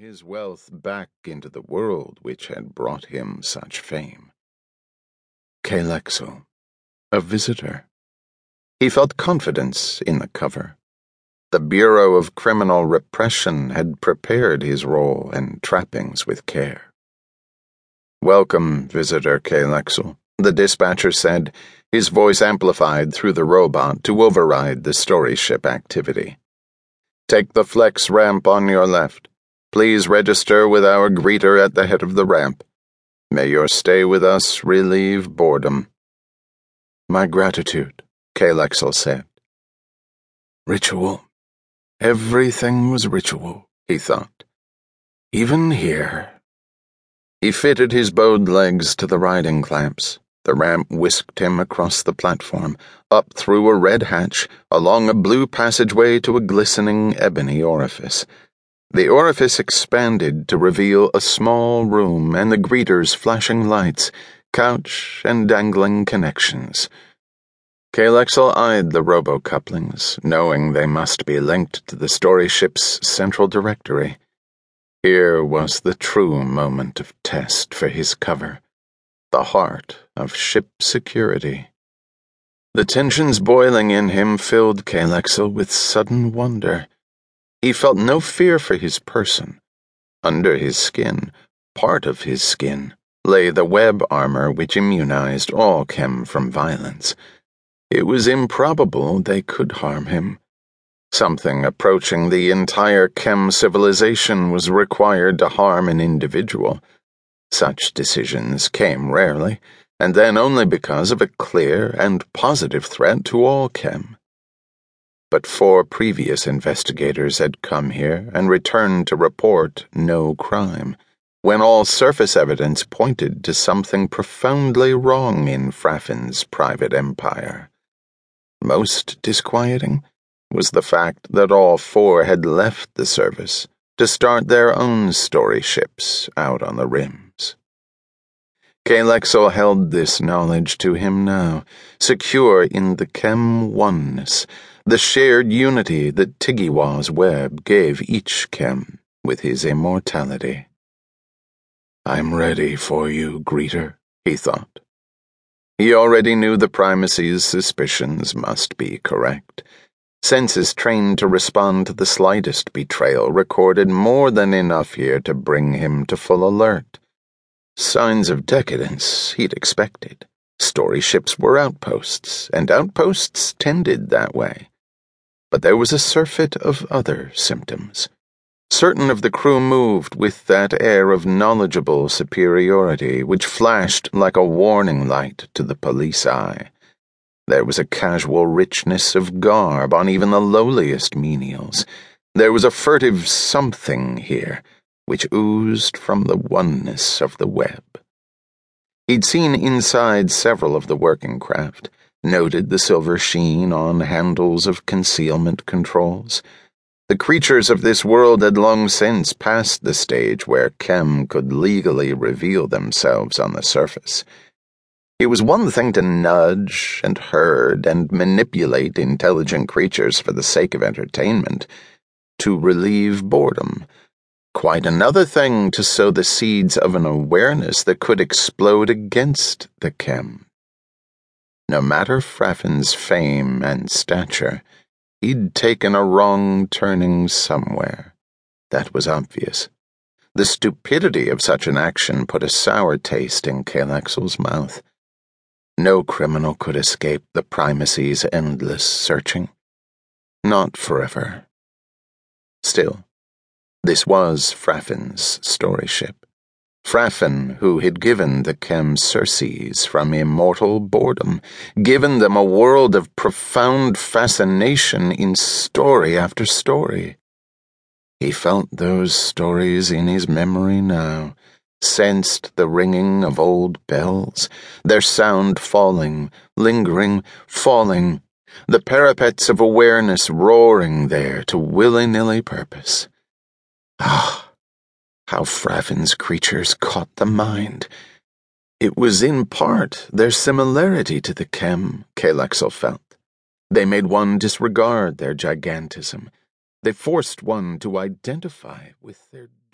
his wealth back into the world which had brought him such fame. Kelexel, a visitor. He felt confidence in the cover. The Bureau of Criminal Repression had prepared his role and trappings with care. "Welcome, Visitor Kelexel," the dispatcher said, his voice amplified through the robot to override the story ship activity. "Take the flex ramp on your left. Please register with our greeter at the head of the ramp. May your stay with us relieve boredom." "My gratitude," Kelexel said. Ritual. Everything was ritual, he thought. Even here. He fitted his bowed legs to the riding clamps. The ramp whisked him across the platform, up through a red hatch, along a blue passageway to a glistening ebony orifice. The orifice expanded to reveal a small room and the greeter's flashing lights, couch, and dangling connections. Kelexel eyed the robo-couplings, knowing they must be linked to the story ship's central directory. Here was the true moment of test for his cover, the heart of ship security. The tensions boiling in him filled Kelexel with sudden wonder. He felt no fear for his person. Under his skin, part of his skin, lay the web armor which immunized all chem from violence. It was improbable they could harm him. Something approaching the entire chem civilization was required to harm an individual. Such decisions came rarely, and then only because of a clear and positive threat to all chem. But 4 previous investigators had come here and returned to report no crime, when all surface evidence pointed to something profoundly wrong in Fraffin's private empire. Most disquieting was the fact that all 4 had left the service to start their own story ships out on the rims. Kelexel held this knowledge to him now, secure in the chem oneness, the shared unity that Tigiwa's web gave each chem with his immortality. "I'm ready for you, greeter," he thought. He already knew the primacy's suspicions must be correct. Senses trained to respond to the slightest betrayal recorded more than enough here to bring him to full alert. Signs of decadence he'd expected. Story ships were outposts, and outposts tended that way. But there was a surfeit of other symptoms. Certain of the crew moved with that air of knowledgeable superiority which flashed like a warning light to the police eye. There was a casual richness of garb on even the lowliest menials. There was a furtive something here, which oozed from the oneness of the web. He'd seen inside several of the working craft, noted the silver sheen on handles of concealment controls. The creatures of this world had long since passed the stage where chem could legally reveal themselves on the surface. It was one thing to nudge and herd and manipulate intelligent creatures for the sake of entertainment, to relieve boredom. Quite another thing to sow the seeds of an awareness that could explode against the chem. No matter Fraffin's fame and stature, he'd taken a wrong turning somewhere. That was obvious. The stupidity of such an action put a sour taste in Kelexel's mouth. No criminal could escape the primacy's endless searching. Not forever. Still, this was Fraffin's story ship. Fraffin, who had given the chem Circes from immortal boredom, given them a world of profound fascination in story after story. He felt those stories in his memory now, sensed the ringing of old bells, their sound falling, lingering, falling, the parapets of awareness roaring there to willy-nilly purpose. Ah, how Fraffin's creatures caught the mind! It was in part their similarity to the chem, Kelexel felt. They made one disregard their gigantism. They forced one to identify with their